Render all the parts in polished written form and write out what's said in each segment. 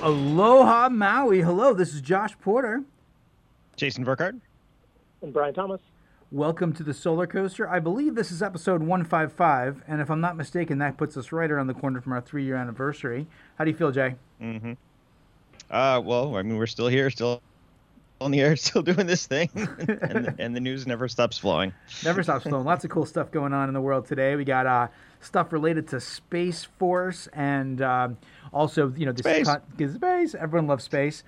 Aloha Maui. Hello, this is Josh Porter. Jason Burkhardt. And Brian Thomas. Welcome to the Solar Coaster. I believe this is episode 155, and if I'm not mistaken, that puts us right around the corner from our 3-year anniversary. How do you feel, Jay? Well, I mean, we're still here, still on the air, still doing this thing, and the news never stops flowing. Never stops flowing. Lots of cool stuff going on in the world today. We got stuff related to Space Force and also, you know, this space. Everyone loves space.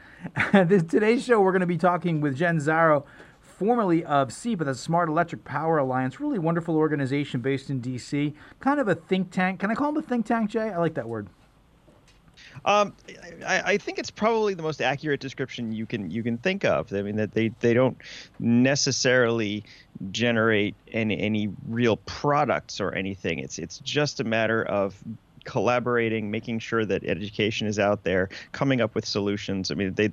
Today's show, we're going to be talking with Jen Szaro, formerly of SEPA, the Smart Electric Power Alliance, really wonderful organization based in D.C., kind of a think tank. Can I call them a think tank, Jay? I like that word. I think it's probably the most accurate description you can think of. I mean, that they don't necessarily generate any real products or anything. It's just a matter of collaborating, making sure that education is out there, coming up with solutions. I mean, they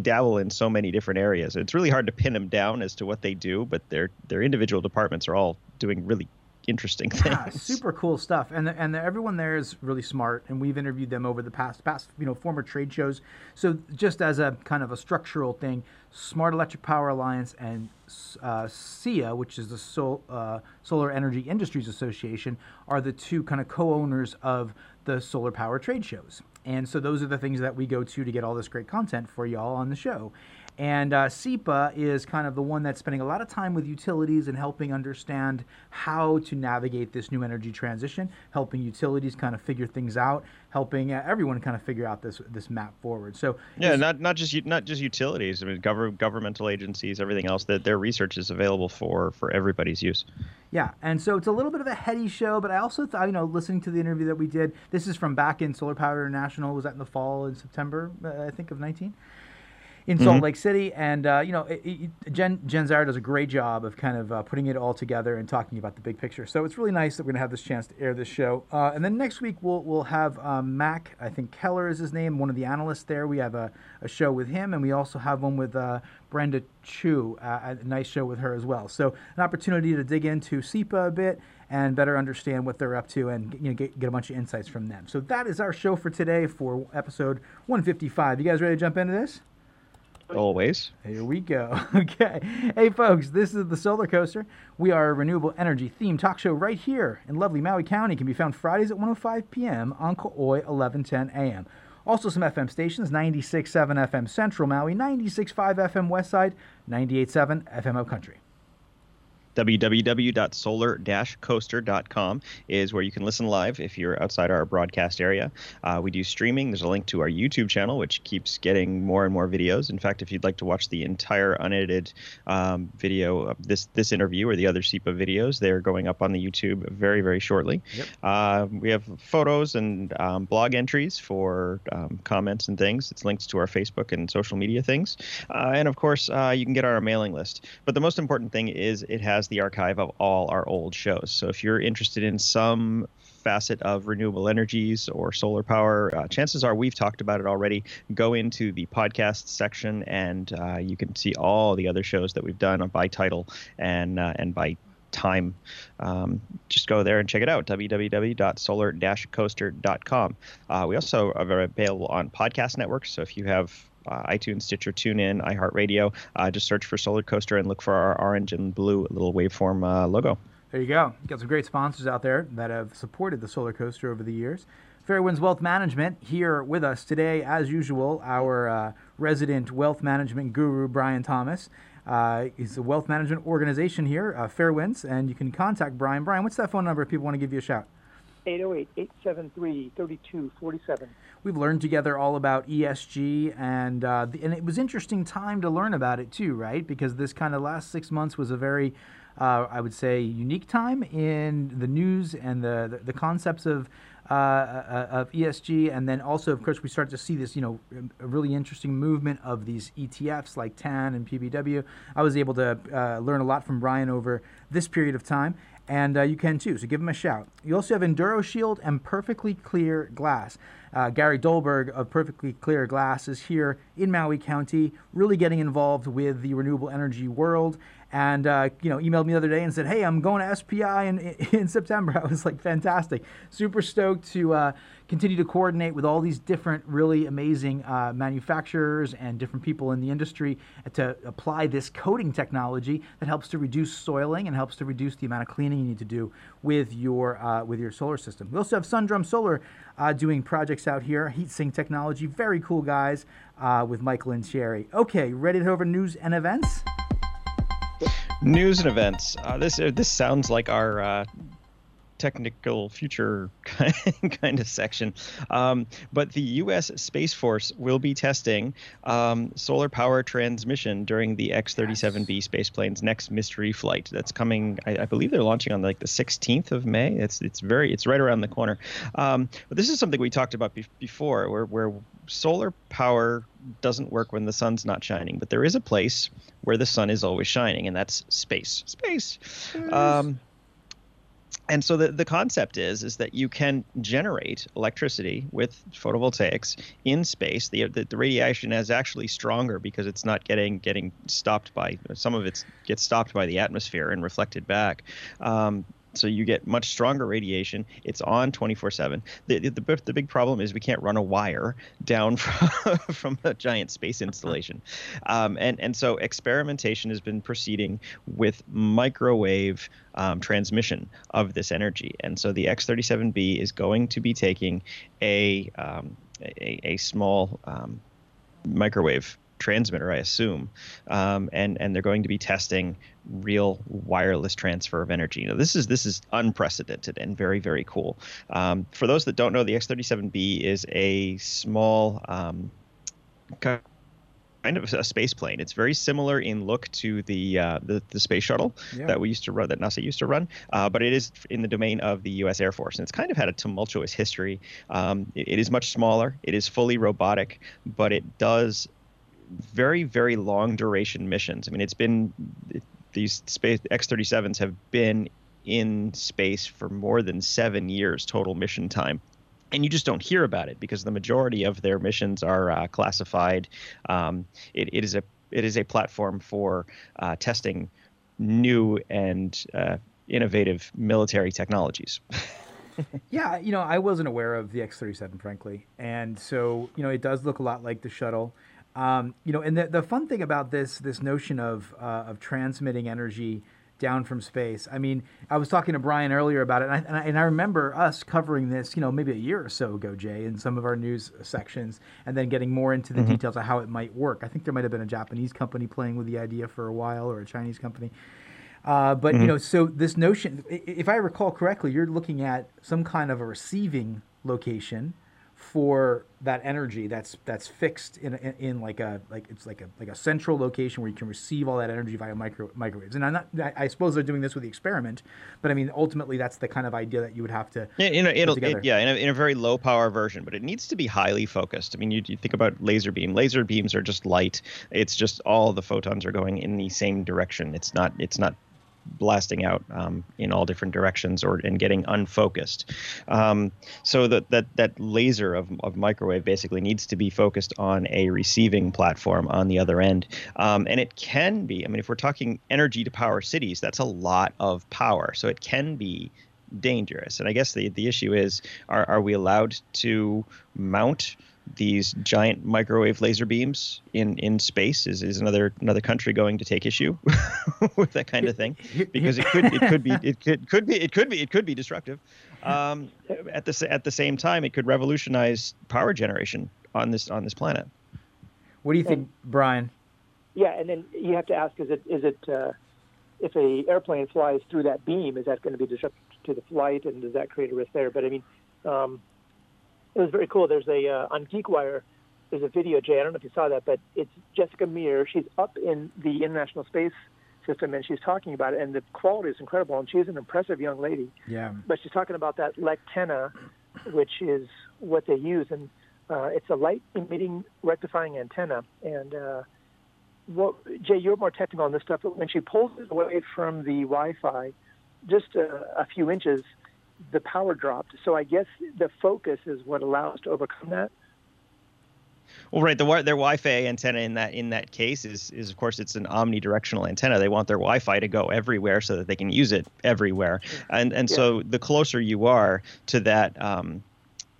dabble in so many different areas. It's really hard to pin them down as to what they do, but their individual departments are all doing really interesting things. Yeah, super cool stuff. And everyone there is really smart, and we've interviewed them over the past former trade shows. So just as a kind of a structural thing, Smart Electric Power Alliance and SEIA, which is the Solar Energy Industries Association, are the two kind of co-owners of the solar power trade shows. And so those are the things that we go to get all this great content for y'all on the show. And SEPA is kind of the one that's spending a lot of time with utilities and helping understand how to navigate this new energy transition, helping utilities kind of figure things out, helping everyone kind of figure out this map forward. So yeah, not just utilities. I mean, governmental agencies, everything else. That their research is available for everybody's use. Yeah, and so it's a little bit of a heady show, but I also thought, listening to the interview that we did, this is from back in Solar Power International. Was that in the fall in September, I think, of 19? In Salt Lake City, and Jen Szaro does a great job of kind of putting it all together and talking about the big picture. So it's really nice that we're going to have this chance to air this show. And then next week we'll have Mac, I think Keller is his name, one of the analysts there. We have a show with him, and we also have one with Brenda Chu, a nice show with her as well. So an opportunity to dig into SEPA a bit and better understand what they're up to, and get a bunch of insights from them. So that is our show for today for episode 155. You guys ready to jump into this? Always. Here we go. Okay. Hey, folks, this is the Solar Coaster. We are a renewable energy themed talk show right here in lovely Maui County. Can be found Fridays at 1:05 p.m. on Ka'oi 11:10 a.m. Also, some FM stations: 96.7 FM Central Maui, 96.5 FM Westside, 98.7 FM O Country. www.solar-coaster.com is where you can listen live if you're outside our broadcast area. We do streaming. There's a link to our YouTube channel, which keeps getting more and more videos. In fact, if you'd like to watch the entire unedited video of this interview or the other SEPA videos, they're going up on the YouTube very, very shortly. Yep. We have photos and blog entries for comments and things. It's links to our Facebook and social media things. And of course, you can get on our mailing list. But the most important thing is it has the archive of all our old shows. So if you're interested in some facet of renewable energies or solar power, chances are we've talked about it already. Go into the podcast section, and you can see all the other shows that we've done by title and by time. Just go there and check it out, www.solar-coaster.com. We also are available on podcast networks, so if you have iTunes, Stitcher, TuneIn, iHeartRadio. Just search for Solar Coaster and look for our orange and blue little waveform logo. There you go. You've got some great sponsors out there that have supported the Solar Coaster over the years. Fairwinds Wealth Management here with us today, as usual, our resident wealth management guru, Brian Thomas. He's a wealth management organization here, Fairwinds, and you can contact Brian. Brian, what's that phone number if people want to give you a shout? 808-873-3247. We've learned together all about ESG, and it was interesting time to learn about it too, right? Because this kind of last 6 months was a very, I would say, unique time in the news and the concepts of ESG, and then also, of course, we start to see this, a really interesting movement of these ETFs like TAN and PBW. I was able to learn a lot from Brian over this period of time. And you can too, so give them a shout. You also have Enduro Shield and Perfectly Clear Glass. Gary Dolberg of Perfectly Clear Glass is here in Maui County, really getting involved with the renewable energy world. And emailed me the other day and said, "Hey, I'm going to SPI in September." I was like, "Fantastic! Super stoked to continue to coordinate with all these different really amazing manufacturers and different people in the industry to apply this coating technology that helps to reduce soiling and helps to reduce the amount of cleaning you need to do with your solar system. We also have Sundrum Solar doing projects out here, heat sink technology, very cool guys with Michael and Sherry. Okay, ready to head over to news and events? News and events. This sounds like our technical future kind of section. But the US Space Force will be testing solar power transmission during the X-37B spaceplane's next mystery flight. That's coming, I believe they're launching on like the 16th of May. It's right around the corner. But this is something we talked about before, where solar power doesn't work when the sun's not shining, but there is a place where the sun is always shining, and that's space. And so the concept is that you can generate electricity with photovoltaics in space. The radiation is actually stronger because it's not getting stopped by – some of it gets stopped by the atmosphere and reflected back. So you get much stronger radiation. It's on 24/7. The big problem is we can't run a wire down from a giant space installation. And so experimentation has been proceeding with microwave transmission of this energy. And so the X-37B is going to be taking a small microwave transmitter, I assume, and they're going to be testing real wireless transfer of energy. Now, this is unprecedented and very, very cool. For those that don't know, the X-37B is a small kind of a space plane. It's very similar in look to the space shuttle that we used to run, that NASA used to run, but it is in the domain of the U.S. Air Force, and it's kind of had a tumultuous history. It is much smaller. It is fully robotic, but it does very, very long duration missions. I mean, it's been these space X-37s have been in space for more than 7 years total mission time. And you just don't hear about it because the majority of their missions are classified. It is a platform for testing new and innovative military technologies. Yeah, you know, I wasn't aware of the X-37, frankly. And so, you know, it does look a lot like the shuttle. You know, and the fun thing about this notion of transmitting energy down from space. I mean, I was talking to Brian earlier about it, and I remember us covering this, you know, maybe a year or so ago, Jay, in some of our news sections, and then getting more into the details of how it might work. I think there might have been a Japanese company playing with the idea for a while, or a Chinese company. But you know, so this notion, if I recall correctly, you're looking at some kind of a receiving location for that energy that's fixed in like a central location where you can receive all that energy via microwaves. And I suppose they're doing this with the experiment, but I mean ultimately that's the kind of idea that you would have to in a very low power version, but it needs to be highly focused. I mean, you think about laser beam. Laser beams are just light. It's just all the photons are going in the same direction. It's not blasting out in all different directions and getting unfocused. So that laser of microwave basically needs to be focused on a receiving platform on the other end. And it can be, I mean, if we're talking energy to power cities, that's a lot of power. So it can be dangerous. And I guess the issue is, are we allowed to mount these giant microwave laser beams in space? Is another country going to take issue with that kind of thing? Because it could be disruptive. At the same time, it could revolutionize power generation on this planet. What do you think, Brian? Yeah, and then you have to ask: is it if an airplane flies through that beam, is that going to be disruptive to the flight, and does that create a risk there? But I mean. It was very cool. There's on GeekWire, there's a video, Jay, I don't know if you saw that, but it's Jessica Meir. She's up in the International Space System, and she's talking about it, and the quality is incredible, and she's an impressive young lady. Yeah. But she's talking about that lectenna, which is what they use, and it's a light-emitting rectifying antenna. And, Jay, you're more technical on this stuff, but when she pulls it away from the Wi-Fi just a few inches, the power dropped. So I guess the focus is what allows to overcome that. Well, right. Their Wi-Fi antenna in that case is of course it's an omnidirectional antenna. They want their Wi-Fi to go everywhere so that they can use it everywhere. And so the closer you are to that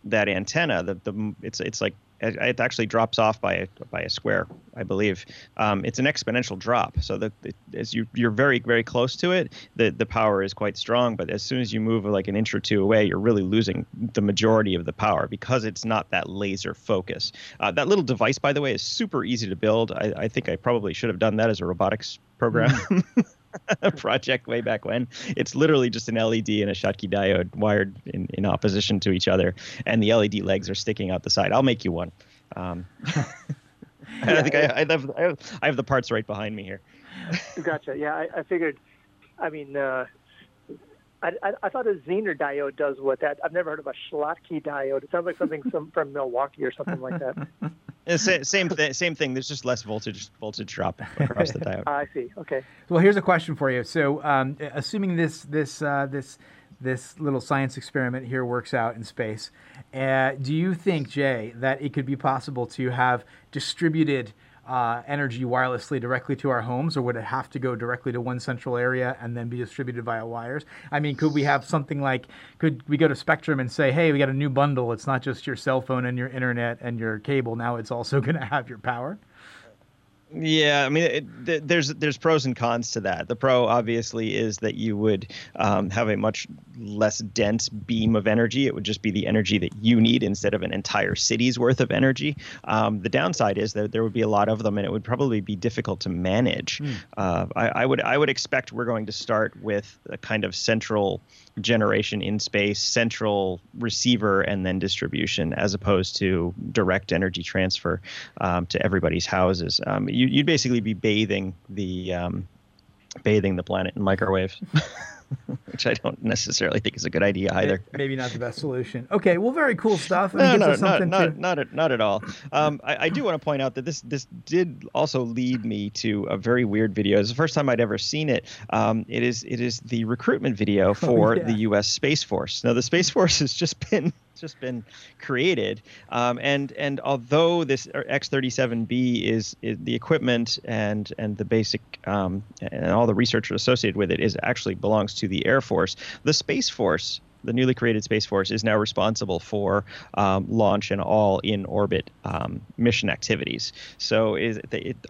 that antenna, it's like it actually drops off by a square, I believe. It's an exponential drop. So as you're very, very close to it, the power is quite strong. But as soon as you move like an inch or two away, you're really losing the majority of the power because it's not that laser focus. That little device, by the way, is super easy to build. I think I probably should have done that as a robotics program. Project way back when. It's literally just an LED and a Schottky diode wired in opposition to each other, and the LED legs are sticking out the side. I'll make you one. I think I have the parts right behind me here. Gotcha. Yeah, I figured. I mean, I thought a Zener diode does what that. I've never heard of a Schottky diode. It sounds like something from Milwaukee or something like that. Same thing. There's just less voltage drop across the diode. I see. Okay. Well, here's a question for you. So, assuming this little science experiment here works out in space, do you think, Jay, that it could be possible to have distributed energy wirelessly directly to our homes, or would it have to go directly to one central area and then be distributed via wires? I mean, could we have something like, could we go to Spectrum and say, hey, we got a new bundle. It's not just your cell phone and your internet and your cable. Now it's also going to have your power. Yeah, I mean, there's pros and cons to that. The pro, obviously, is that you would have a much less dense beam of energy. It would just be the energy that you need instead of an entire city's worth of energy. The downside is that there would be a lot of them, and it would probably be difficult to manage. I would expect we're going to start with a kind of central generation in space, central receiver, and then distribution, as opposed to direct energy transfer to everybody's houses. You'd basically be bathing the planet in microwaves, which I don't necessarily think is a good idea either. Maybe not the best solution. Okay, well, very cool stuff. No, not at all. I do want to point out that this did also lead me to a very weird video. It's the first time I'd ever seen it. It is the recruitment video for the US Space Force. Now, the Space Force has just been created, and although this X-37B is the equipment and the basic and all the research associated with it is actually belongs to the Air Force, the Space Force, the newly created Space Force, is now responsible for launch and all in-orbit mission activities. So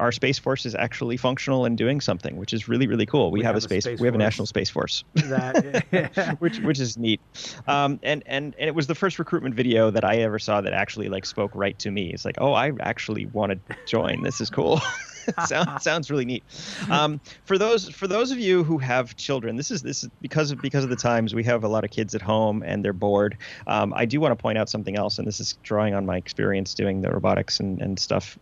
our Space Force is actually functional and doing something, which is really, really cool. We have a national Space Force, which is neat. And it was the first recruitment video that I ever saw that actually like spoke right to me. It's like, oh, I actually want to join. This is cool. Sounds really neat. For those of you who have children, this is because of the times we have a lot of kids at home and they're bored. I do want to point out something else, and this is drawing on my experience doing the robotics and stuff,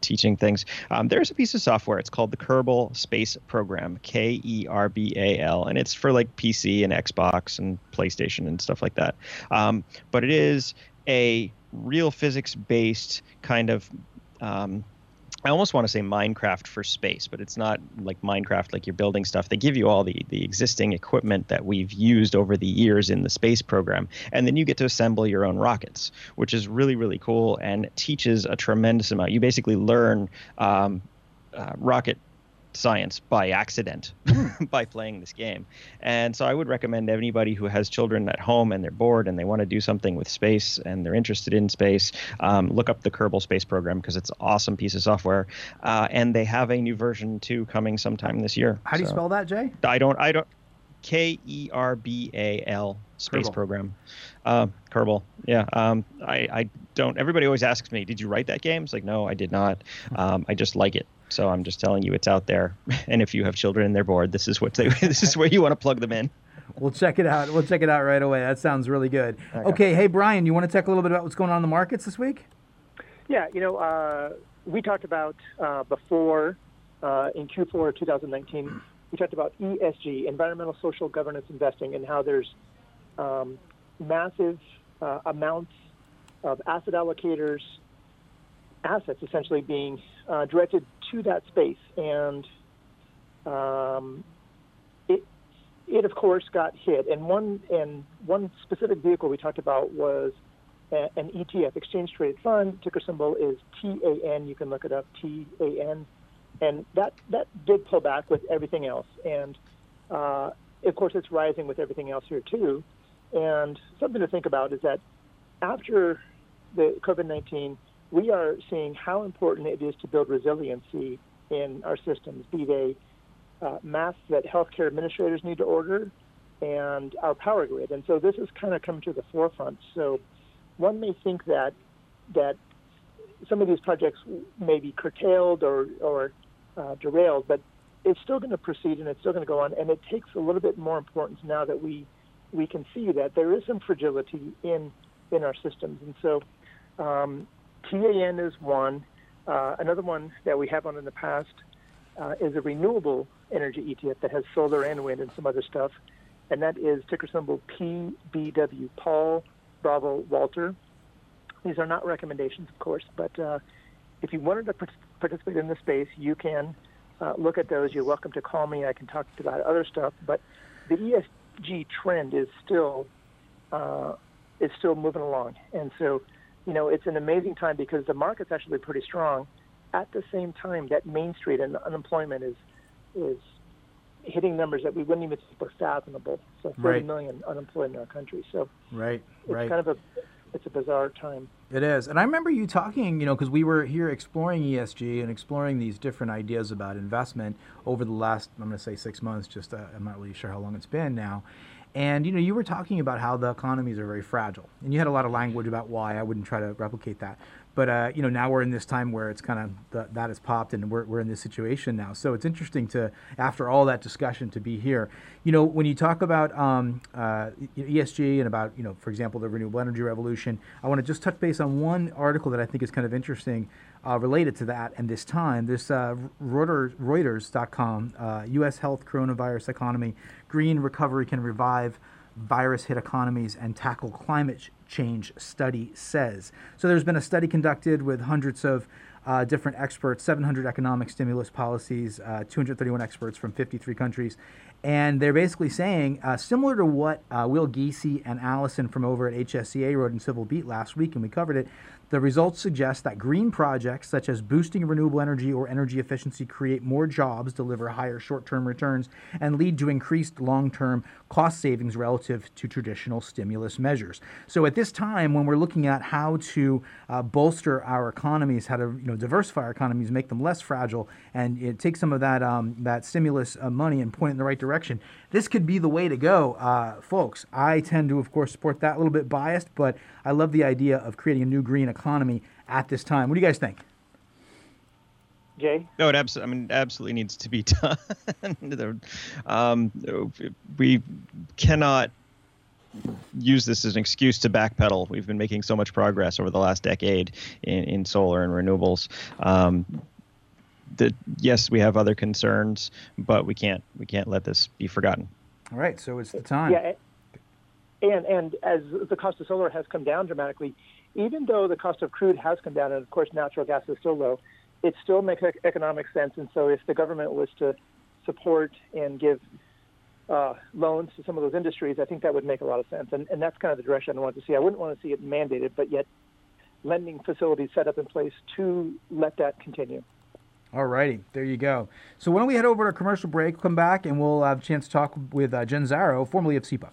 teaching things. There's a piece of software. It's called the Kerbal Space Program, Kerbal, and it's for like PC and Xbox and PlayStation and stuff like that. But it is a real physics-based kind of I almost want to say Minecraft for space, but it's not like Minecraft, like you're building stuff. They give you all the existing equipment that we've used over the years in the space program, and then you get to assemble your own rockets, which is really, really cool and teaches a tremendous amount. You basically learn rocket science by accident by playing this game. And so I would recommend anybody who has children at home and they're bored and they want to do something with space and they're interested in space, look up the Kerbal Space Program because it's an awesome piece of software. And they have a new version 2 coming sometime this year. How do you spell that, Jay? I don't. Kerbal Space Kerbal. Program. Kerbal. Yeah. I don't. Everybody always asks me, did you write that game? It's like, no, I did not. I just like it. So I'm just telling you it's out there. And if you have children and they're bored, this is where you want to plug them in. We'll check it out. We'll check it out right away. That sounds really good. Okay. Hey, Brian, you want to talk a little bit about what's going on in the markets this week? Yeah. You know, we talked about before in Q4 of 2019, we talked about ESG, environmental, social, governance, investing, and how there's massive amounts of asset allocators, assets essentially being directed to that space, and it of course got hit. And one specific vehicle we talked about was an ETF, exchange traded fund. Ticker symbol is TAN. You can look it up, TAN. And that did pull back with everything else, and of course it's rising with everything else here too. And something to think about is that after the COVID-19, we are seeing how important it is to build resiliency in our systems, be they masks that healthcare administrators need to order and our power grid. And so this is kind of coming to the forefront. So one may think that some of these projects may be curtailed or derailed, but it's still going to proceed and it's still going to go on. And it takes a little bit more importance now that we can see that there is some fragility in our systems. And so TAN is one. Another one that we have on in the past is a renewable energy ETF that has solar and wind and some other stuff. And that is ticker symbol PBW, Paul Bravo Walter. These are not recommendations, of course, but if you wanted to participate in the space, you can look at those. You're welcome to call me. I can talk about other stuff. But the ESG trend is still moving along. And so, you know, it's an amazing time because the market's actually pretty strong. At the same time, that Main Street and unemployment is hitting numbers that we wouldn't even think were fathomable. So 30 right. million unemployed in our country. So it's kind of a bizarre time. It is. And I remember you talking, you know, because we were here exploring ESG and exploring these different ideas about investment over the last, I'm going to say 6 months, just I'm not really sure how long it's been now. And, you know, you were talking about how the economies are very fragile. And you had a lot of language about why. I wouldn't try to replicate that. But, you know, now we're in this time where it's kind of that has popped and we're in this situation now. So it's interesting to, after all that discussion, to be here. You know, when you talk about ESG and about, you know, for example, the renewable energy revolution, I want to just touch base on one article that I think is kind of interesting related to that and this time. This Reuters.com, U.S. health coronavirus economy, green recovery can revive virus-hit economies and tackle climate change, study says. So there's been a study conducted with hundreds of different experts, 700 economic stimulus policies, 231 experts from 53 countries. And they're basically saying, similar to what Will Giese and Allison from over at HSCA wrote in Civil Beat last week, and we covered it, the results suggest that green projects such as boosting renewable energy or energy efficiency create more jobs, deliver higher short-term returns, and lead to increased long-term cost savings relative to traditional stimulus measures. So at this time, when we're looking at how to bolster our economies, how to diversify our economies, make them less fragile, and take some of that that stimulus money and point it in the right direction, this could be the way to go, folks. I tend to, of course, support that, a little bit biased, but I love the idea of creating a new green economy at this time. What do you guys think? Jay? No, it absolutely needs to be done. We cannot use this as an excuse to backpedal. We've been making so much progress over the last decade in solar and renewables. Yes, we have other concerns, but we can't let this be forgotten. All right, so it's the time. Yeah, and as the cost of solar has come down dramatically, even though the cost of crude has come down, and of course natural gas is still low, it still makes economic sense. And so if the government was to support and give loans to some of those industries, I think that would make a lot of sense. And that's kind of the direction I want to see. I wouldn't want to see it mandated, but yet lending facilities set up in place to let that continue. All righty. There you go. So why don't we head over to a commercial break, come back, and we'll have a chance to talk with Jen Szaro, formerly of SEPA.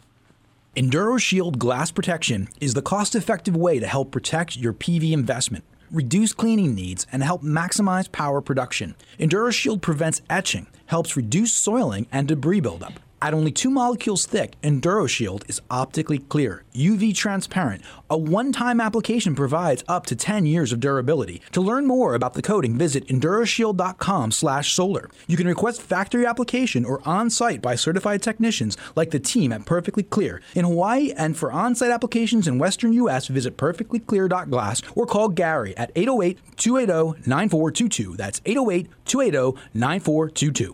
Enduro Shield glass protection is the cost-effective way to help protect your PV investment, reduce cleaning needs, and help maximize power production. Enduro Shield prevents etching, helps reduce soiling and debris buildup. At only 2 molecules thick, Enduro Shield is optically clear, UV transparent. A one-time application provides up to 10 years of durability. To learn more about the coating, visit enduroshield.com/solar. You can request factory application or on-site by certified technicians like the team at Perfectly Clear. In Hawaii and for on-site applications in Western U.S., visit perfectlyclear.glass or call Gary at 808-280-9422. That's 808-280-9422.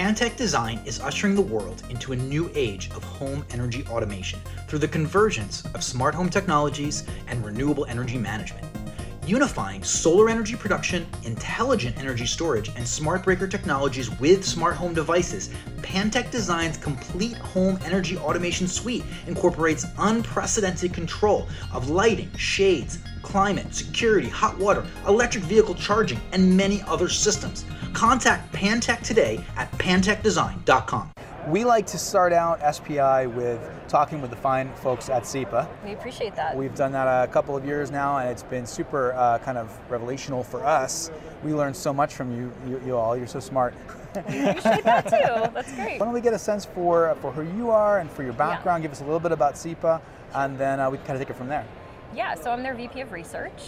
Pantech Design is ushering the world into a new age of home energy automation through the convergence of smart home technologies and renewable energy management. Unifying solar energy production, intelligent energy storage, and smart breaker technologies with smart home devices, Pantech Design's complete home energy automation suite incorporates unprecedented control of lighting, shades, climate, security, hot water, electric vehicle charging, and many other systems. Contact Pantech today at pantechdesign.com. We like to start out SPI with talking with the fine folks at SEPA. We appreciate that. We've done that a couple of years now, and it's been super kind of revelational for us. We learned so much from you all. You're so smart. You appreciate that too. That's great. Why don't we get a sense for who you are and for your background? Yeah. Give us a little bit about SEPA, and then we can kind of take it from there. Yeah, so I'm their VP of Research.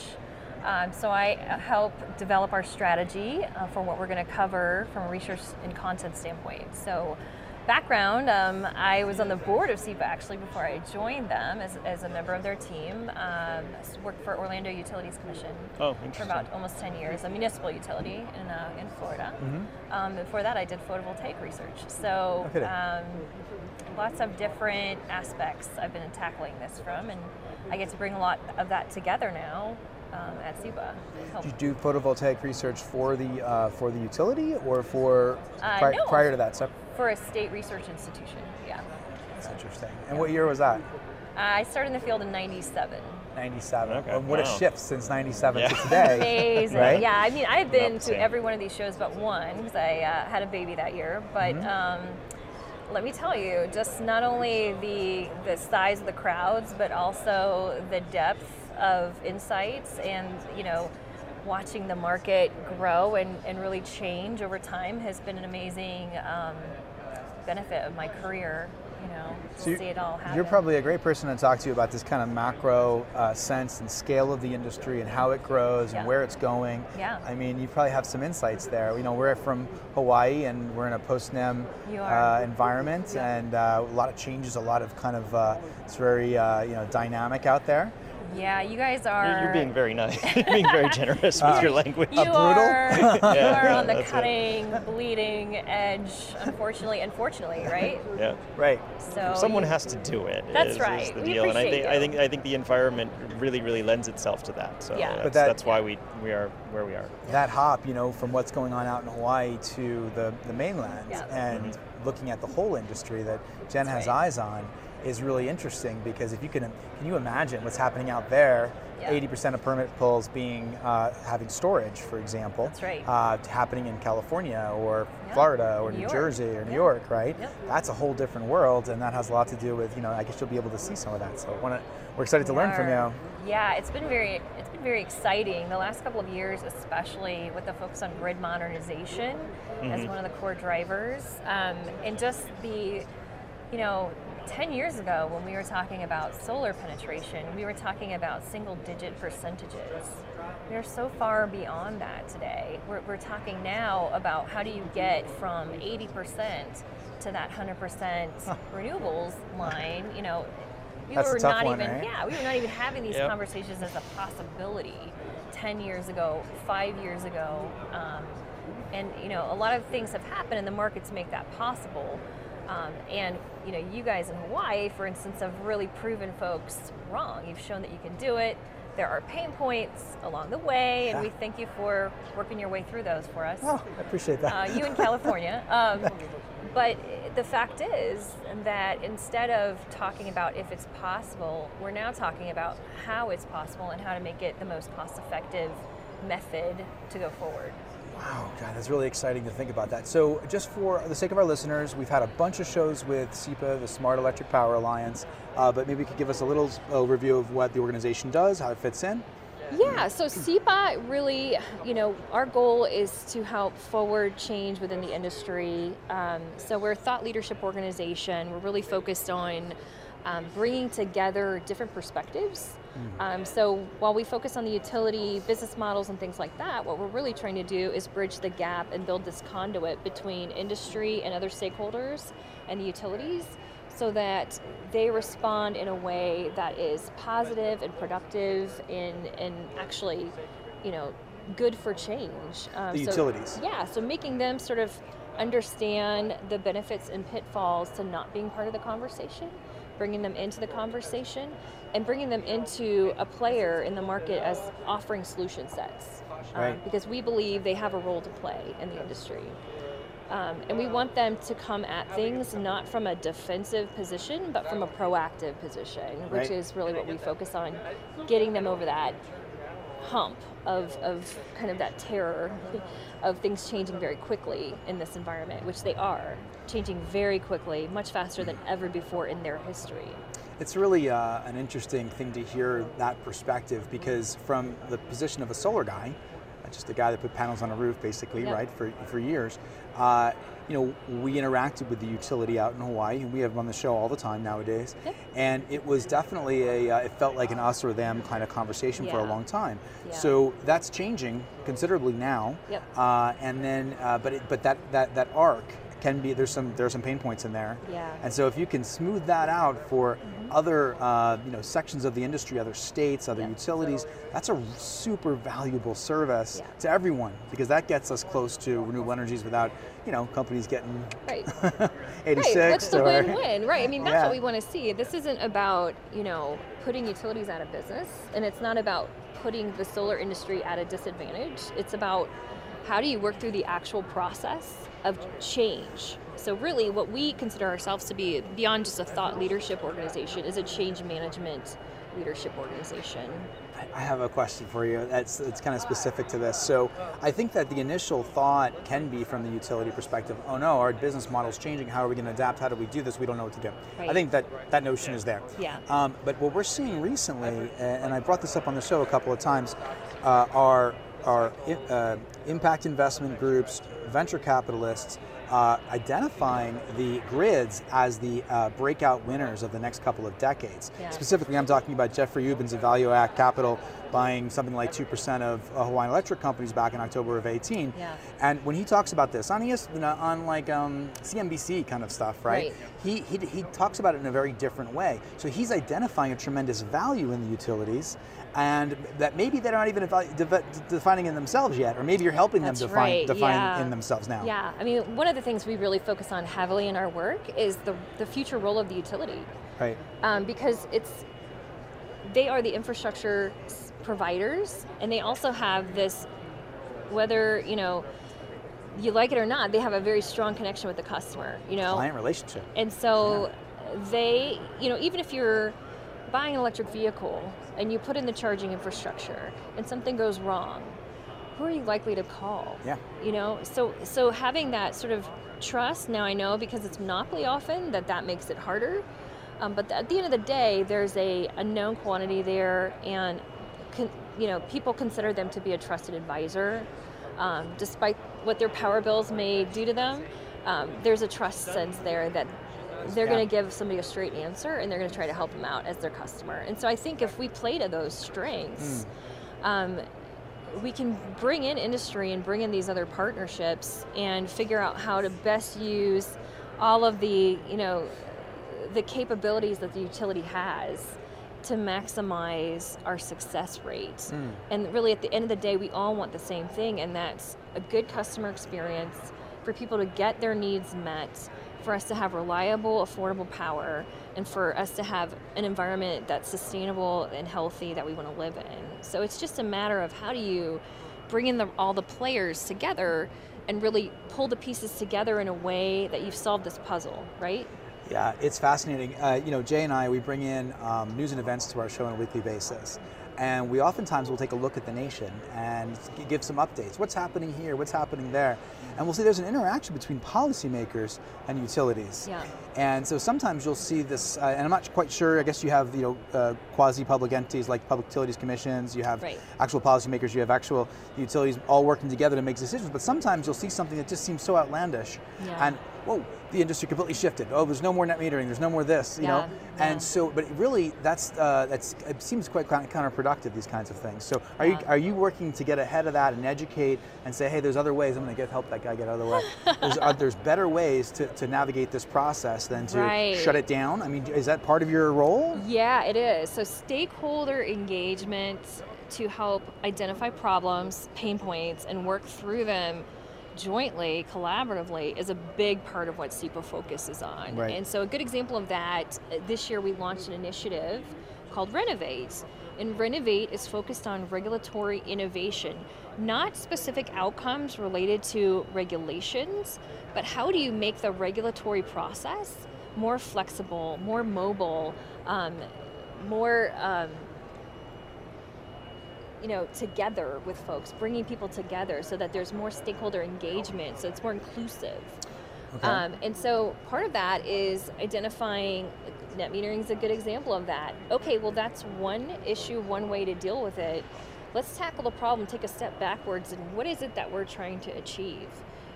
So I help develop our strategy for what we're going to cover from a research and content standpoint. So background, I was on the board of SEPA actually before I joined them as a member of their team. Worked for Orlando Utilities Commission for about almost 10 years, a municipal utility in Florida. Mm-hmm. Before that I did photovoltaic research. So lots of different aspects I've been tackling this from, and I get to bring a lot of that together now. At SEPA. Did you do photovoltaic research for the utility or for prior to that? So for a state research institution, yeah. That's interesting. And what year was that? I started in the field in 97. 97. Okay. Well, what a shift since 97 to today. Amazing. Right? Yeah, I mean, I've been to every one of these shows but one because I had a baby that year, but let me tell you, just not only the size of the crowds, but also the depth of insights, and you know, watching the market grow and really change over time has been an amazing benefit of my career. You know, so see it all happen. You're probably a great person to talk to about this kind of macro sense and scale of the industry and how it grows and where it's going. Yeah. I mean, you probably have some insights there. You know, we're from Hawaii and we're in a post-NEM environment, and a lot of changes, a lot of kind of it's very you know, dynamic out there. Yeah, you guys are. You're being very nice. You're being very generous with your language. You are on the cutting, bleeding edge, unfortunately, unfortunately, right? Yeah. Right. So someone has to do it. That's right. Is the deal. And I think the environment really lends itself to that. So that's why we are where we are. That hop, you know, from what's going on out in Hawaii to the mainland, and looking at the whole industry that Jen has eyes on, is really interesting, because if you can you imagine what's happening out there? 80% of permit pulls being having storage, for example, happening in California or Florida or New Jersey or New York, right? That's a whole different world, and that has a lot to do with, you know, I guess you'll be able to see some of that. So we're excited to learn from you. Yeah, it's been very exciting the last couple of years, especially with the focus on grid modernization as one of the core drivers, and just the, you know, 10 years ago when we were talking about solar penetration, we were talking about single-digit percentages. We are so far beyond that today. We're talking now about how do you get from 80% to that 100% renewables line. You know, we were not even we were not even having these conversations as a possibility 10 years ago, 5 years ago, and you know, a lot of things have happened and the markets make that possible. And you know, you guys in Hawaii, for instance, have really proven folks wrong. You've shown that you can do it. There are pain points along the way, and we thank you for working your way through those for us. Oh, I appreciate that. You in California. But the fact is that instead of talking about if it's possible, we're now talking about how it's possible and how to make it the most cost-effective method to go forward. Wow, God, that's really exciting to think about that. So just for the sake of our listeners, we've had a bunch of shows with SEPA, the Smart Electric Power Alliance, but maybe you could give us a little overview of what the organization does, how it fits in. Yeah, so SEPA really, you know, our goal is to help forward change within the industry. So we're a thought leadership organization. We're really focused on bringing together different perspectives. So while we focus on the utility business models and things like that, what we're really trying to do is bridge the gap and build this conduit between industry and other stakeholders and the utilities, so that they respond in a way that is positive and productive and actually, you know, good for change. The utilities. Yeah, so making them sort of understand the benefits and pitfalls to not being part of the conversation, bringing them into the conversation, and bringing them into a player in the market as offering solution sets. Right. Because we believe they have a role to play in the industry. And we want them to come at things not from a defensive position, but from a proactive position, which is really what we focus on, getting them over that hump of kind of that terror of things changing very quickly in this environment, which they are changing very quickly, much faster than ever before in their history. It's really an interesting thing to hear that perspective, because from the position of a solar guy, just a guy that put panels on a roof basically, right, for years, you know, we interacted with the utility out in Hawaii, and we have them on the show all the time nowadays, and it was definitely a, it felt like an us or them kind of conversation for a long time. So that's changing considerably now, and then, but that arc can be, there's some pain points in there, and so if you can smooth that out for other you know, sections of the industry, other states, other utilities, that's a super valuable service to everyone, because that gets us close to renewable energies without, you know, companies getting 86. That's the win-win, right? I mean, that's what we want to see. This isn't about, you know, putting utilities out of business, and it's not about putting the solar industry at a disadvantage. It's about how do you work through the actual process of change. So really what we consider ourselves to be, beyond just a thought leadership organization, is a change management leadership organization. I have a question for you that's kind of specific to this. So I think that the initial thought can be from the utility perspective, oh no, our business model's changing, how are we going to adapt, how do we do this, we don't know what to do. Right. I think that notion is there. Yeah. But what we're seeing recently, and I brought this up on the show a couple of times, are impact investment groups, venture capitalists, identifying the grids as the breakout winners of the next couple of decades. Yeah. Specifically, I'm talking about Jeffrey Ubben's of Value Act Capital buying something like 2% of Hawaiian Electric companies back in October of 18. Yeah. And when he talks about this, on like CNBC kind of stuff, right? He talks about it in a very different way. So he's identifying a tremendous value in the utilities, and that maybe they're not even defining in themselves yet, or maybe you're helping them define in themselves now. Yeah, I mean, one of the things we really focus on heavily in our work is the future role of the utility. Right. Because they are the infrastructure providers, and they also have this, whether, you know, you like it or not, they have a very strong connection with the customer, you know? Client relationship. And so they, you know, even if you're buying an electric vehicle and you put in the charging infrastructure and something goes wrong, who are you likely to call? Yeah. You know, so having that sort of trust, now I know because it's monopoly often that makes it harder, but at the end of the day, there's a known quantity there, and you know, people consider them to be a trusted advisor, despite what their power bills may do to them. There's a trust sense there that they're going to give somebody a straight answer, and they're going to try to help them out as their customer. And so I think if we play to those strengths, we can bring in industry and bring in these other partnerships and figure out how to best use all of the, you know, the capabilities that the utility has to maximize our success rate. And really at the end of the day, we all want the same thing, and that's a good customer experience for people to get their needs met, for us to have reliable, affordable power, and for us to have an environment that's sustainable and healthy that we want to live in. So it's just a matter of how do you bring in all the players together and really pull the pieces together in a way that you've solved this puzzle, right? Yeah, it's fascinating. You know, Jay and I, we bring in news and events to our show on a weekly basis. And we oftentimes will take a look at the nation and give some updates. What's happening here? What's happening there? And we'll see there's an interaction between policymakers and utilities. Yeah. And so sometimes you'll see this, and I'm not quite sure, I guess you have, you know, quasi-public entities like public utilities commissions, you have actual policymakers, you have actual utilities all working together to make decisions, but sometimes you'll see something that just seems so outlandish. Yeah. And whoa, the industry completely shifted. Oh, there's no more net metering, there's no more this, you know? And so, but really, it seems quite counterproductive, these kinds of things. So are you working to get ahead of that and educate and say, hey, there's other ways, I'm going to help that guy get out of the way. There's better ways to navigate this process than to shut it down? I mean, is that part of your role? Yeah, it is. So stakeholder engagement to help identify problems, pain points, and work through them jointly, collaboratively, is a big part of what SEPA focuses on. Right. And so a good example of that, this year we launched an initiative called Renovate. And Renovate is focused on regulatory innovation, not specific outcomes related to regulations, but how do you make the regulatory process more flexible, more mobile, together with folks, bringing people together so that there's more stakeholder engagement, so it's more inclusive. Okay. And so part of that is identifying, net metering is a good example of that. Okay, well that's one issue, one way to deal with it. Let's tackle the problem, take a step backwards, and what is it that we're trying to achieve?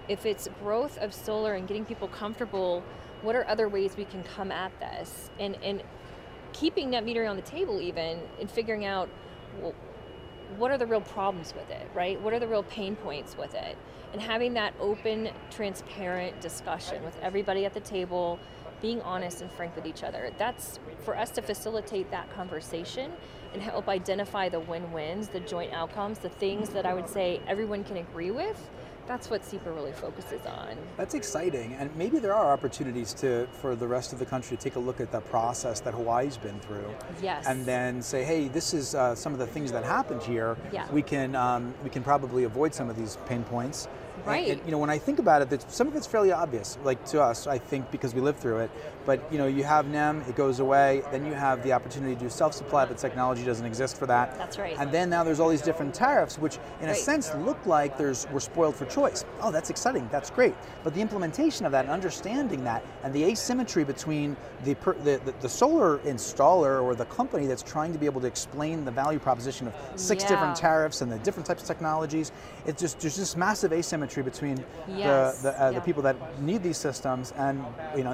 If it's growth of solar and getting people comfortable, what are other ways we can come at this? And keeping net metering on the table even, and figuring out, well, what are the real problems with it, right? What are the real pain points with it? And having that open, transparent discussion with everybody at the table, being honest and frank with each other. That's for us to facilitate that conversation and help identify the win-wins, the joint outcomes, the things that I would say everyone can agree with. That's what SEPA really focuses on. That's exciting, and maybe there are opportunities for the rest of the country to take a look at the process that Hawaii's been through. Yes. And then say, hey, this is some of the things that happened here. Yeah. We can probably avoid some of these pain points. Right. And, you know, when I think about it, some of it's fairly obvious, like to us, I think, because we live through it. But you know, you have NEM, it goes away. Then you have the opportunity to do self-supply, but technology doesn't exist for that. That's right. And then now there's all these different tariffs, which in a sense look like we're spoiled for choice. Oh, that's exciting. That's great. But the implementation of that, and understanding that, and the asymmetry between the solar installer or the company that's trying to be able to explain the value proposition of six different tariffs and the different types of technologies, it's just there's this massive asymmetry between the people that need these systems and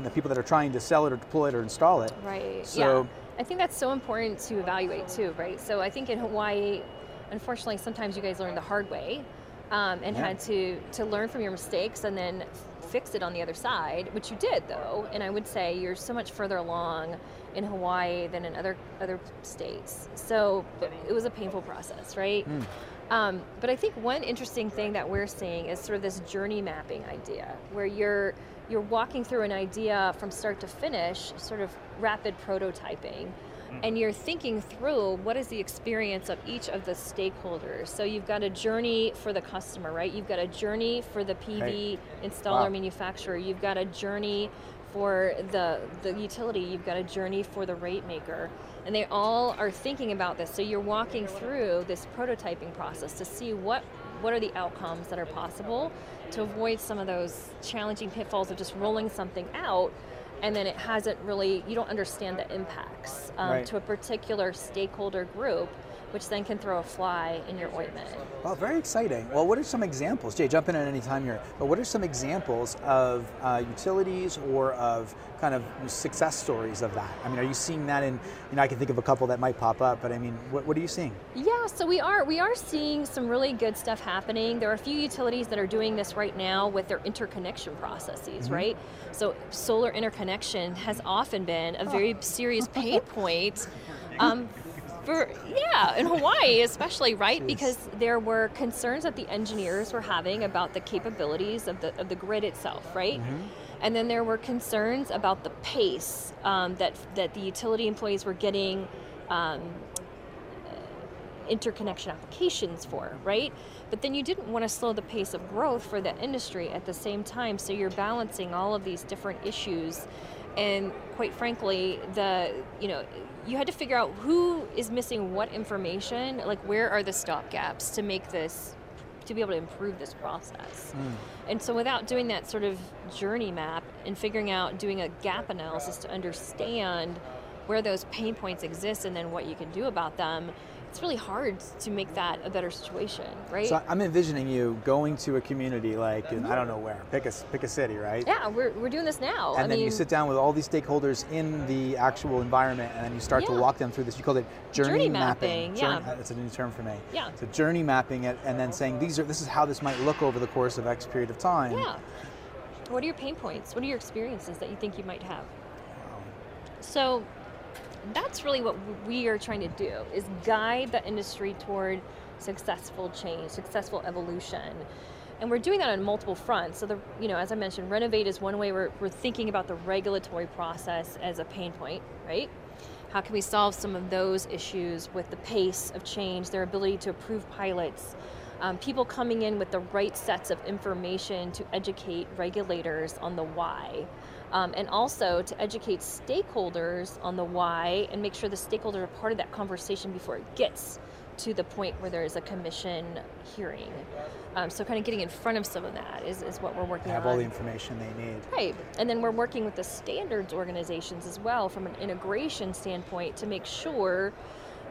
the people that are trying to sell it or deploy it or install it. Right. So I think that's so important to evaluate too, right? So I think in Hawaii, unfortunately, sometimes you guys learn the hard way had to learn from your mistakes and then fix it on the other side, which you did though. And I would say you're so much further along in Hawaii than in other states. So it was a painful process, right? Mm. But I think one interesting thing that we're seeing is sort of this journey mapping idea, where you're walking through an idea from start to finish, sort of rapid prototyping, and you're thinking through what is the experience of each of the stakeholders. So you've got a journey for the customer, right? You've got a journey for the PV installer manufacturer. You've got a journey for the utility. You've got a journey for the rate maker. And they all are thinking about this. So you're walking through this prototyping process to see what are the outcomes that are possible to avoid some of those challenging pitfalls of just rolling something out and then it hasn't really, you don't understand the impacts to a particular stakeholder group, which then can throw a fly in your ointment. Well, very exciting. Well, what are some examples? Jay, jump in at any time here. But what are some examples of utilities or of kind of success stories of that? I mean, are you seeing that in, I can think of a couple that might pop up, but I mean, what are you seeing? Yeah, so we are seeing some really good stuff happening. There are a few utilities that are doing this right now with their interconnection processes, right? So solar interconnection has often been a very serious pain point. In Hawaii especially, right? Jeez. Because there were concerns that the engineers were having about the capabilities of the grid itself, right? And then there were concerns about the pace that the utility employees were getting interconnection applications for, right? But then you didn't want to slow the pace of growth for the industry at the same time, so you're balancing all of these different issues. And quite frankly, you had to figure out who is missing what information, like where are the stop gaps to make this, to be able to improve this process. And so without doing that sort of journey map and figuring out, doing a gap analysis to understand where those pain points exist and then what you can do about them, it's really hard to make that a better situation, right? So I'm envisioning you going to a community like, I don't know where, pick a city, right? Yeah, we're doing this now. And you sit down with all these stakeholders in the actual environment and then you start to walk them through this. You called it journey mapping. That's a new term for me. Yeah. So journey mapping it and then saying, this is how this might look over the course of X period of time. Yeah. What are your pain points? What are your experiences that you think you might have? So that's really what we are trying to do, is guide the industry toward successful change, successful evolution. And we're doing that on multiple fronts. So, as I mentioned, Renovate is one way we're thinking about the regulatory process as a pain point, right? How can we solve some of those issues with the pace of change, their ability to approve pilots, people coming in with the right sets of information to educate regulators on the why, and also to educate stakeholders on the why and make sure the stakeholders are part of that conversation before it gets to the point where there is a commission hearing. So kind of getting in front of some of that is what we're working on. Have all the information they need. Right, and then we're working with the standards organizations as well from an integration standpoint to make sure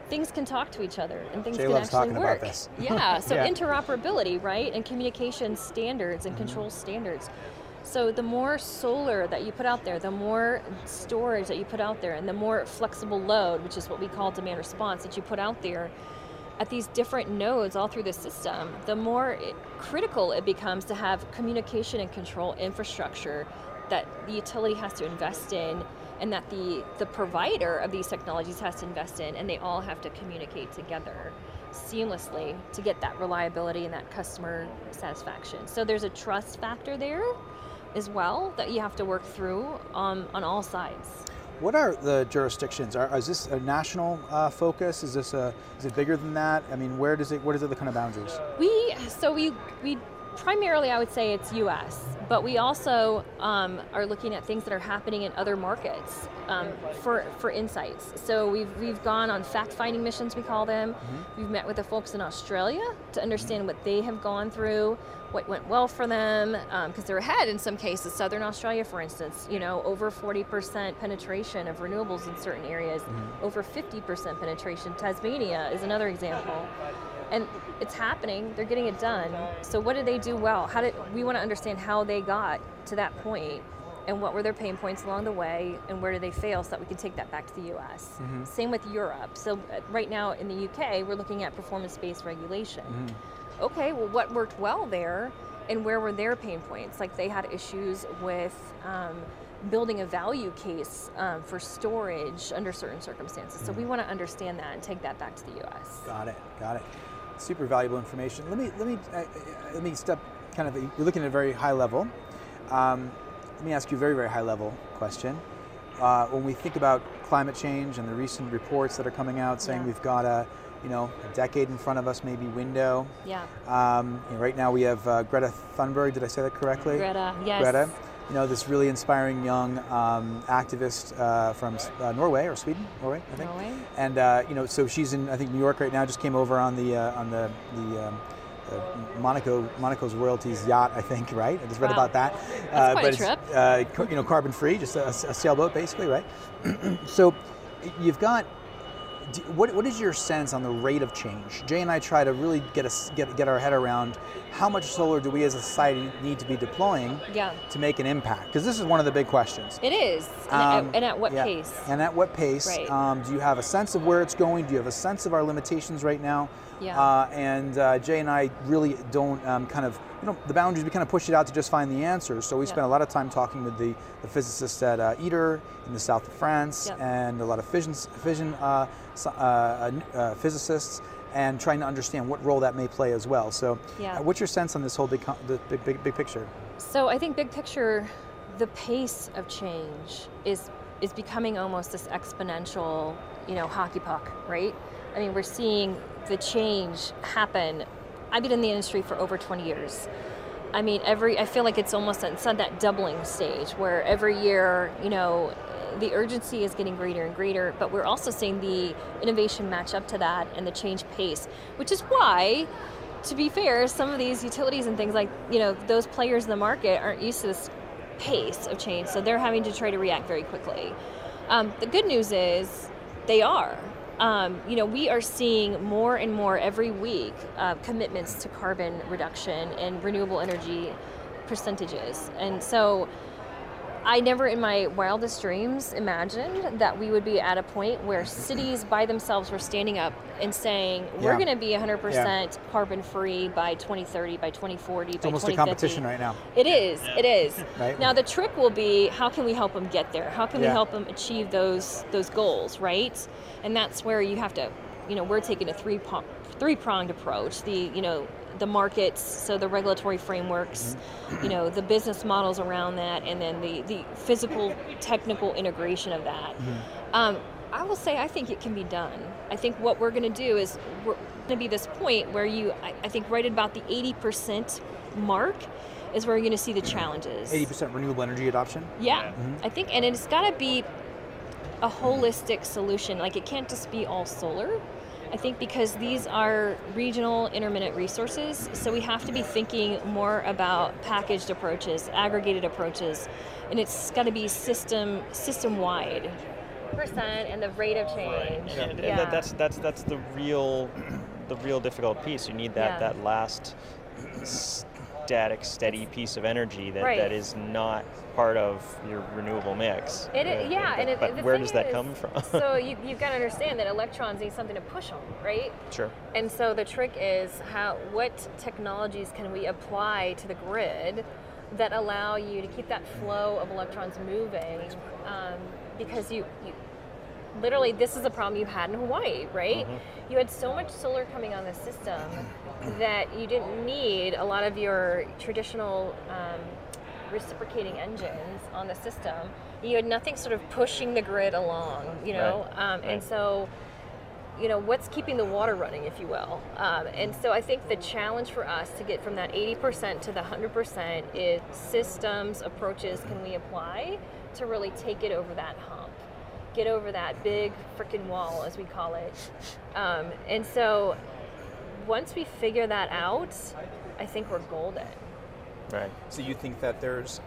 things can talk to each other and things can actually work. About this. Yeah, so yeah. Interoperability, right, and communication standards and control standards. So the more solar that you put out there, the more storage that you put out there, and the more flexible load, which is what we call demand response, that you put out there, at these different nodes all through the system, the more critical it becomes to have communication and control infrastructure that the utility has to invest in and that the provider of these technologies has to invest in, and they all have to communicate together seamlessly to get that reliability and that customer satisfaction. So there's a trust factor there as well that you have to work through on all sides. What are the jurisdictions? Is this a national focus? Is it bigger than that? I mean, what is it the kind of boundaries? We primarily, I would say it's U.S., but we also are looking at things that are happening in other markets for insights. So we've gone on fact-finding missions, we call them. Mm-hmm. We've met with the folks in Australia to understand what they have gone through, what went well for them, because they're ahead in some cases. Southern Australia, for instance, over 40% penetration of renewables in certain areas, over 50% penetration. Tasmania is another example. And it's happening, they're getting it done. So what did they do well? We want to understand how they got to that point and what were their pain points along the way and where did they fail so that we can take that back to the US. Mm-hmm. Same with Europe. So right now in the UK, we're looking at performance-based regulation. Mm-hmm. Okay, well what worked well there and where were their pain points? Like they had issues with building a value case for storage under certain circumstances. So we want to understand that and take that back to the US. Got it. Super valuable information. Let me step kind of. You're looking at a very high level. Let me ask you a very, very high level question. When we think about climate change and the recent reports that are coming out saying we've got a decade in front of us, maybe window. Yeah. Right now we have Greta Thunberg. Did I say that correctly? Greta. Yes. Greta. This really inspiring young activist from Norway or Sweden, Norway, I think. Norway. And so she's in, I think, New York right now. Just came over on the Monaco's royalties yacht, I think, right? I just read about that. That's quite a trip. Carbon free, just a sailboat, basically, right? So you've got. What is your sense on the rate of change? Jay and I try to really get our head around how much solar do we as a society need to be deploying to make an impact? Because this is one of the big questions. It is, and at what pace? And at what pace? Right. Do you have a sense of where it's going? Do you have a sense of our limitations right now? Yeah. And Jay and I really don't the boundaries, we kind of push it out to just find the answers. So we spent a lot of time talking with the physicists at ITER in the south of France and a lot of fission physicists and trying to understand what role that may play as well. So what's your sense on this whole big picture? So I think big picture, the pace of change is becoming almost this exponential, hockey puck, right? I mean, we're seeing the change happen. I've been in the industry for over 20 years. I mean, I feel like it's almost inside that doubling stage where every year, the urgency is getting greater and greater, but we're also seeing the innovation match up to that and the change pace, which is why, to be fair, some of these utilities and things like, those players in the market aren't used to this pace of change, so they're having to try to react very quickly. The good news is they are. We are seeing more and more every week commitments to carbon reduction and renewable energy percentages. And so I never in my wildest dreams imagined that we would be at a point where cities by themselves were standing up and saying, we're going to be 100% carbon free by 2030, by 2040, by 2050. It's almost a competition right now. It is, it is. Right? Now the trick will be, how can we help them get there? How can we help them achieve those goals, right? And that's where you have to, we're taking a three-pronged approach. The the markets, so the regulatory frameworks, you know, the business models around that, and then the physical, technical integration of that. Mm-hmm. I will say I think it can be done. I think what we're going to do is we're going to be this point where you, I think right about the 80% mark is where you're going to see the challenges. 80% renewable energy adoption? Yeah, mm-hmm. I think, and it's got to be a holistic solution. Like it can't just be all solar. I think because these are regional intermittent resources, so we have to be thinking more about packaged approaches, aggregated approaches, and it's got to be system-wide. Percent and the rate of change. Right. And, yeah. And that's the real difficult piece. You need that, yeah, that last static, steady piece of energy that, right, that is not part of your renewable mix. But where does that come from? So you've got to understand that electrons need something to push them, right? Sure. And so the trick is what technologies can we apply to the grid that allow you to keep that flow of electrons moving, because you literally, this is a problem you had in Hawaii, right? Mm-hmm. You had so much solar coming on the system that you didn't need a lot of your traditional reciprocating engines on the system. You had nothing sort of pushing the grid along, you know? Right. And so, you know, what's keeping the water running, if you will? And so I think the challenge for us to get from that 80% to the 100% is systems, approaches can we apply to really take it over that hump, get over that big frickin' wall, as we call it. And so once we figure that out, I think we're golden. Right. So you think that there's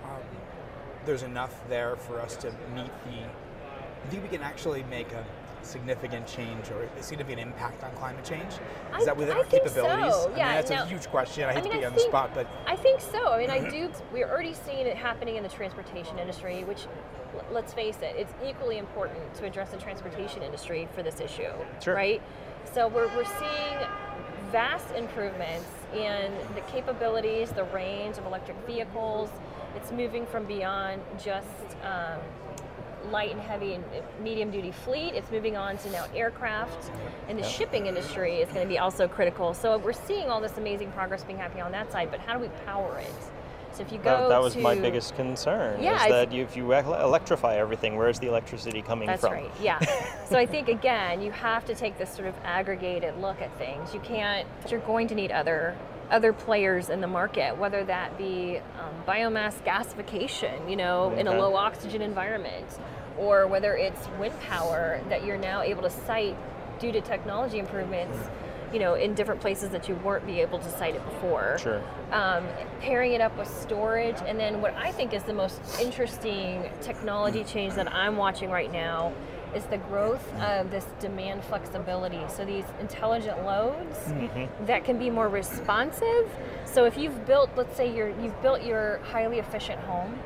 enough there for us to meet I think we can actually make a significant change or a significant impact on climate change? Is that within our capabilities? So. Yeah, that's a huge question. I hate to be on the spot, but I think so. I mean, we're already seeing it happening in the transportation industry, which, let's face it, it's equally important to address the transportation industry for this issue, sure, right? So we're seeing vast improvements in the capabilities, the range of electric vehicles. It's moving from beyond just light and heavy and medium duty fleet. It's moving on to now aircraft, and the shipping industry is going to be also critical. So we're seeing all this amazing progress being happening on that side, but how do we power it? So if you go that was my biggest concern, is that if you electrify everything, where's the electricity coming from? That's right, yeah. So I think, again, you have to take this sort of aggregated look at things. You're going to need other players in the market, whether that be biomass gasification, you know, in a low oxygen environment, or whether it's wind power that you're now able to site due to technology improvements, you know, in different places that you weren't be able to site it before. Sure. Pairing it up with storage, and then what I think is the most interesting technology change that I'm watching right now is the growth of this demand flexibility. So these intelligent loads that can be more responsive. So if you've built, let's say you've built your highly efficient home,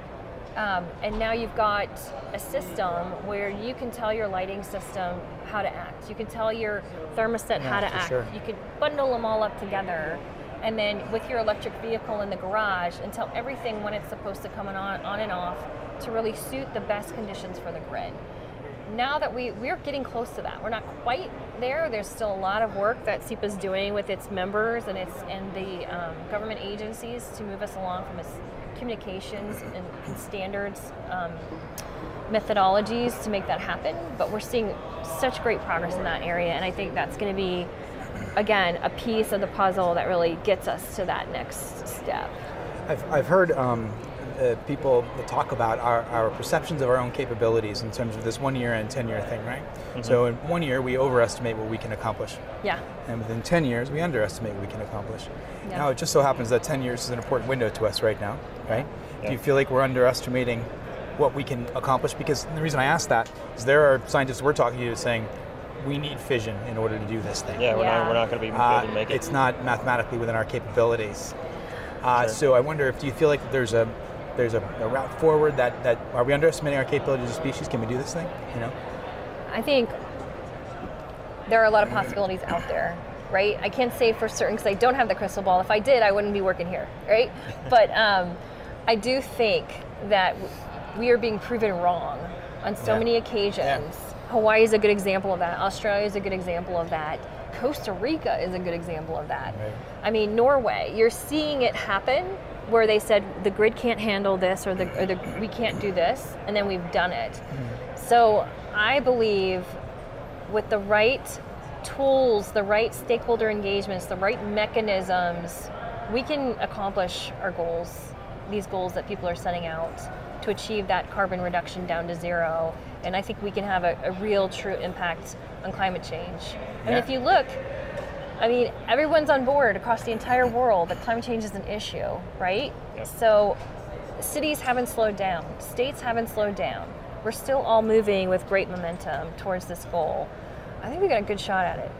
and now you've got a system where you can tell your lighting system how to act. You can tell your thermostat how to act. Sure. You can bundle them all up together, and then with your electric vehicle in the garage, and tell everything when it's supposed to come on and off to really suit the best conditions for the grid. Now that we're getting close to that, we're not quite there. There's still a lot of work that SEPA's doing with its members and the government agencies to move us along from its communications and standards methodologies to make that happen. But we're seeing such great progress in that area, and I think that's going to be, again, a piece of the puzzle that really gets us to that next step. I've heard people that talk about our perceptions of our own capabilities in terms of this 1 year and 10-year thing, right? Mm-hmm. So in 1 year, we overestimate what we can accomplish. Yeah. And within 10 years, we underestimate what we can accomplish. Yeah. Now, it just so happens that 10 years is an important window to us right now, right? Yeah. Do you feel like we're underestimating what we can accomplish? Because the reason I ask that is there are scientists we're talking to saying, we need fission in order to do this thing. Yeah, we're not going to be able to make it. It's not mathematically within our capabilities. Sure. So I wonder if, do you feel like there's a route forward that are we underestimating our capabilities as a species? Can we do this thing? You know, I think there are a lot of possibilities out there, right? I can't say for certain because I don't have the crystal ball. If I did, I wouldn't be working here, right? But I do think that we are being proven wrong on so many occasions. Yeah. Hawaii is a good example of that. Australia is a good example of that. Costa Rica is a good example of that. Right. I mean, Norway, you're seeing it happen where they said the grid can't handle this or we can't do this, and then we've done it. Mm. So I believe with the right tools, the right stakeholder engagements, the right mechanisms, we can accomplish our goals, these goals that people are setting out to achieve that carbon reduction down to zero. And I think we can have a real, true impact on climate change. Yeah. And if you look, I mean, everyone's on board across the entire world that climate change is an issue, right? Yep. So cities haven't slowed down, states haven't slowed down. We're still all moving with great momentum towards this goal. I think we got a good shot at it.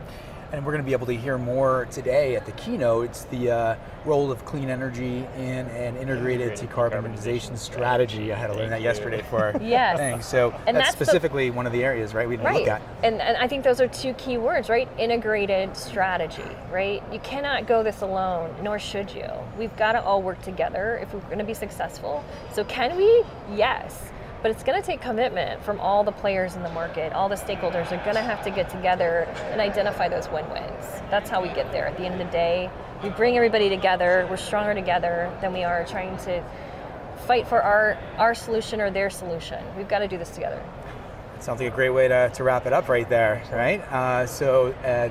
And we're going to be able to hear more today at the keynote. It's the role of clean energy in an integrated decarbonization strategy. I had to learn that yesterday for our thing. So that's specifically one of the areas, right, we didn't look at. And I think those are two key words, right? Integrated strategy, right? You cannot go this alone, nor should you. We've got to all work together if we're going to be successful. So can we? Yes. But it's going to take commitment from all the players in the market. All the stakeholders are going to have to get together and identify those win-wins. That's how we get there. At the end of the day, we bring everybody together. We're stronger together than we are trying to fight for our solution or their solution. We've got to do this together. Sounds like a great way to wrap it up right there, right?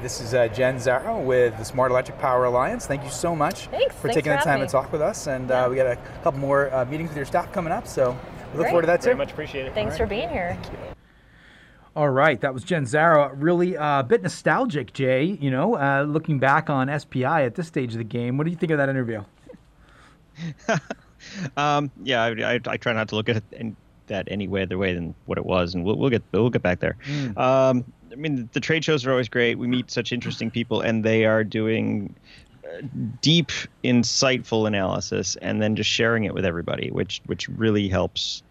This is Jen Szaro with the Smart Electric Power Alliance. Thank you so much for taking the time to talk with us. And we got a couple more meetings with your staff coming up. So. We look forward to that, too. Very much appreciate it. Thanks for being here. All right, that was Jen Szaro. Really a bit nostalgic, Jay, you know, looking back on SPI at this stage of the game. What do you think of that interview? I try not to look at that any other way than what it was, and we'll get back there. Mm. I mean, the trade shows are always great. We meet such interesting people, and they are doing deep, insightful analysis, and then just sharing it with everybody, which really helps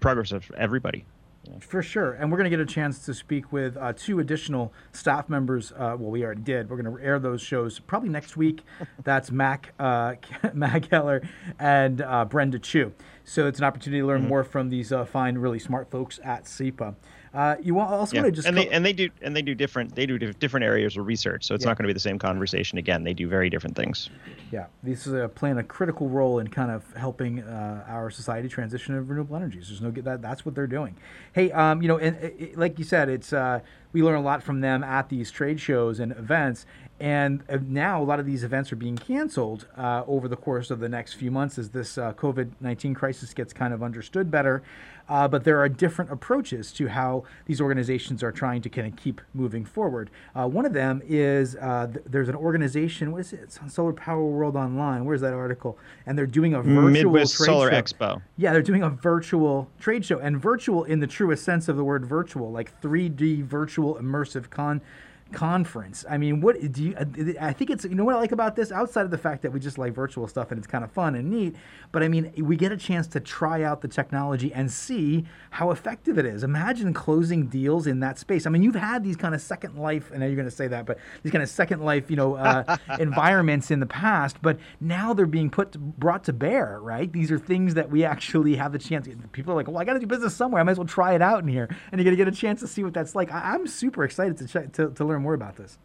progress of everybody. Yeah. For sure. And we're going to get a chance to speak with two additional staff members. Well, we already did. We're going to air those shows probably next week. That's Mac Keller and Brenda Chu. So it's an opportunity to learn more from these fine, really smart folks at SEPA. You also want to just they do different areas of research, so it's not going to be the same conversation again. They do very different things. Yeah, these are playing a critical role in kind of helping our society transition to renewable energies. There's no that's what they're doing. Hey, you know, and like you said, it's we learn a lot from them at these trade shows and events. And now a lot of these events are being canceled over the course of the next few months as this COVID-19 crisis gets kind of understood better. But there are different approaches to how these organizations are trying to kind of keep moving forward. One of them is there's an organization, what is it? It's on Solar Power World Online. Where's that article? And they're doing a virtual Midwest trade Solar show. Expo. Yeah, they're doing a virtual trade show. And virtual in the truest sense of the word virtual, like 3D virtual immersive conference. I mean, what do you? I think it's, you know what I like about this, outside of the fact that we just like virtual stuff and it's kind of fun and neat, but I mean, we get a chance to try out the technology and see how effective it is. Imagine closing deals in that space. I mean, you've had these kind of Second Life, and I know you're going to say that, but these kind of Second Life, you know, environments in the past, but now they're being brought to bear, right? These are things that we actually have the chance. People are like, well, I got to do business somewhere. I might as well try it out in here, and you're going to get a chance to see what that's like. I'm super excited to learn more about this.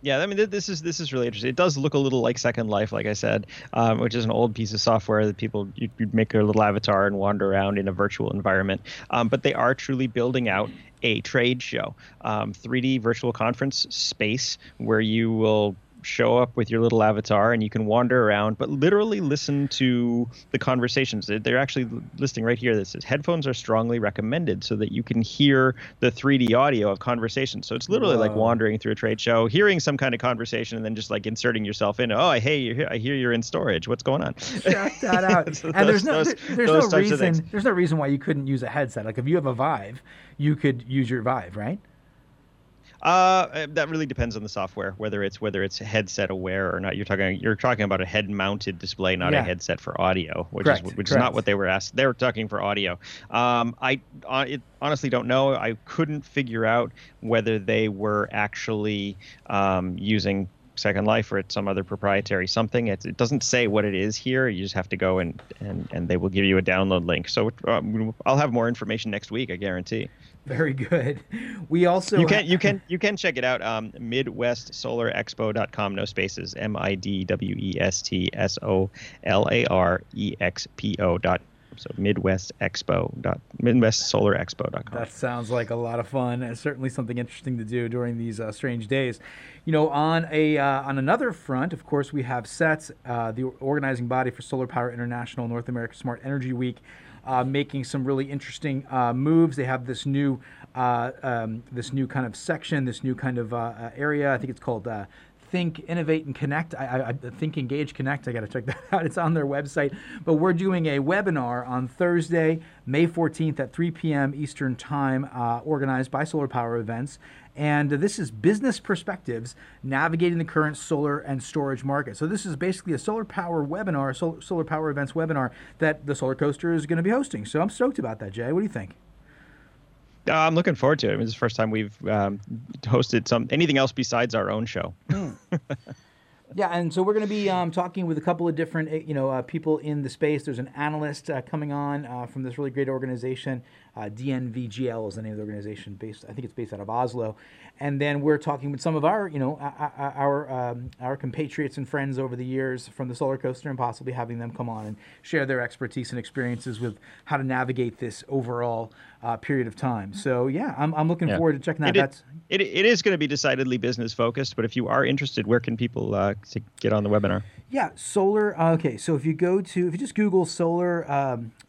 Yeah, I mean, this is really interesting. It does look a little like Second Life, like I said, which is an old piece of software that people, you'd make their little avatar and wander around in a virtual environment. But they are truly building out a trade show, 3D virtual conference space where you will show up with your little avatar and you can wander around, but literally listen to the conversations. They're actually listing right here that says headphones are strongly recommended so that you can hear the 3D audio of conversations. So it's literally like wandering through a trade show, hearing some kind of conversation, and then just like inserting yourself in. Oh, hey, you're here. I hear you're in storage. What's going on? Check that out. So and there's no reason why you couldn't use a headset. Like if you have a Vive, you could use your Vive, right? That really depends on the software, whether it's headset aware or not. You're talking about a head mounted display, not a headset for audio, which is not what they were asked. They were talking for audio. I honestly don't know. I couldn't figure out whether they were actually using Second Life or it's some other proprietary something. It doesn't say what it is here. You just have to go and they will give you a download link. So I'll have more information next week, I guarantee. Very good. We also you can check it out. MidwestSolarExpo.com. No spaces. MIDWESTSOLAREXPO. So MidwestSolarExpo.com. That sounds like a lot of fun, and certainly something interesting to do during these strange days. You know, on another front, of course, we have SETS, the organizing body for Solar Power International North America Smart Energy Week, making some really interesting moves. They have this new kind of section, this new kind of area. I think it's called Think, Innovate, and Connect. I Think, Engage, Connect. I got to check that out. It's on their website. But we're doing a webinar on Thursday, May 14th at 3 p.m. Eastern Time, organized by Solar Power Events. And this is Business Perspectives, Navigating the Current Solar and Storage Market. So this is basically a Solar Power webinar, Solar Power Events webinar that the Solar Coaster is going to be hosting. So I'm stoked about that, Jay. What do you think? I'm looking forward to it. I mean, it's the first time we've hosted anything else besides our own show. Yeah, and so we're going to be talking with a couple of different people in the space. There's an analyst coming on from this really great organization. DNVGL is the name of the organization. I think it's based out of Oslo. And then we're talking with some of our compatriots and friends over the years from the Solar Coaster, and possibly having them come on and share their expertise and experiences with how to navigate this overall period of time. So yeah, I'm looking forward to checking that out. It is going to be decidedly business focused, but if you are interested, where can people to get on the webinar? Yeah, solar. Okay, so if you just Google Solar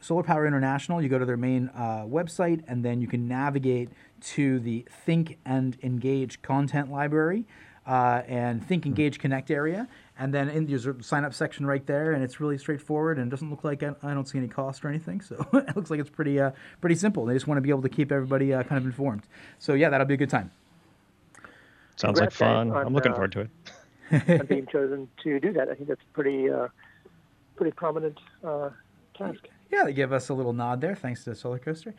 Power International, you go to their main website, and then you can navigate to the Think and Engage content library and Think, Engage, Connect area. And then there's a sign-up section right there, and it's really straightforward, and it doesn't look like I don't see any cost or anything. So it looks like it's pretty simple. They just want to be able to keep everybody kind of informed. So yeah, that'll be a good time. Sounds like fun. I'm looking forward to it. I'm being chosen to do that. I think that's pretty prominent task. Yeah, they give us a little nod there, thanks to the Solar Coaster.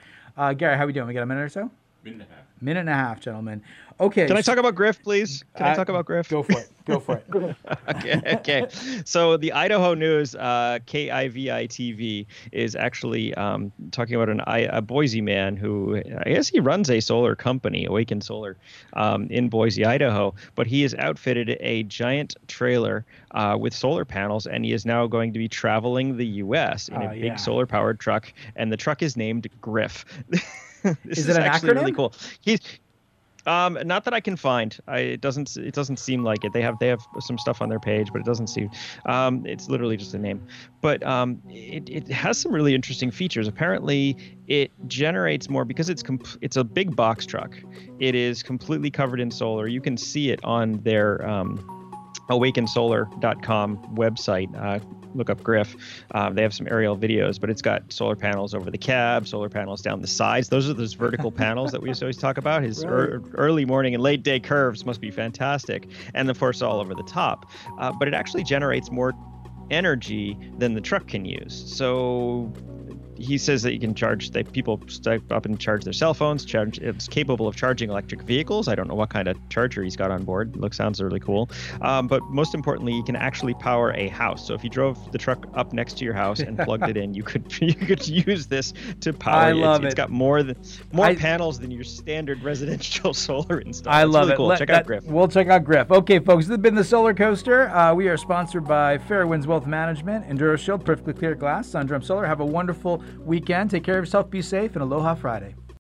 Gary, how are we doing? We got a minute or so? Minute and a half, gentlemen. Okay. Can I talk about Griff, please? Can I talk about Griff? Go for it. Go for it. Okay. So the Idaho News, KIVI-TV, is actually talking about a Boise man who, I guess he runs a solar company, Awaken Solar, in Boise, Idaho. But he has outfitted a giant trailer with solar panels, and he is now going to be traveling the U.S. in a big solar-powered truck. And the truck is named Griff. Is it actually an acronym? Really cool. He's not that I can find. It doesn't seem like it. They have some stuff on their page, but it doesn't seem. It's literally just a name. But it has some really interesting features. Apparently, it generates more because it's a big box truck. It is completely covered in solar. You can see it on their awakensolar.com website. Look up Griff. They have some aerial videos, but it's got solar panels over the cab, solar panels down the sides. Those are those vertical panels that we always talk about. His early morning and late day curves must be fantastic. And of course, all over the top. But it actually generates more energy than the truck can use. So he says that you can charge, that people step up and charge their cell phones. It's capable of charging electric vehicles. I don't know what kind of charger he's got on board. Sounds really cool. But most importantly, you can actually power a house. So if you drove the truck up next to your house and plugged it in, you could use this to power. I love it. It's got more panels than your standard residential solar install. I love it. Cool. Check out Griff. We'll check out Griff. Okay, folks, this has been the Solar Coaster. We are sponsored by Fairwinds Wealth Management, Enduro Shield, Perfectly Clear Glass, Sundrum Solar. Have a wonderful weekend. Take care of yourself, be safe, and Aloha Friday.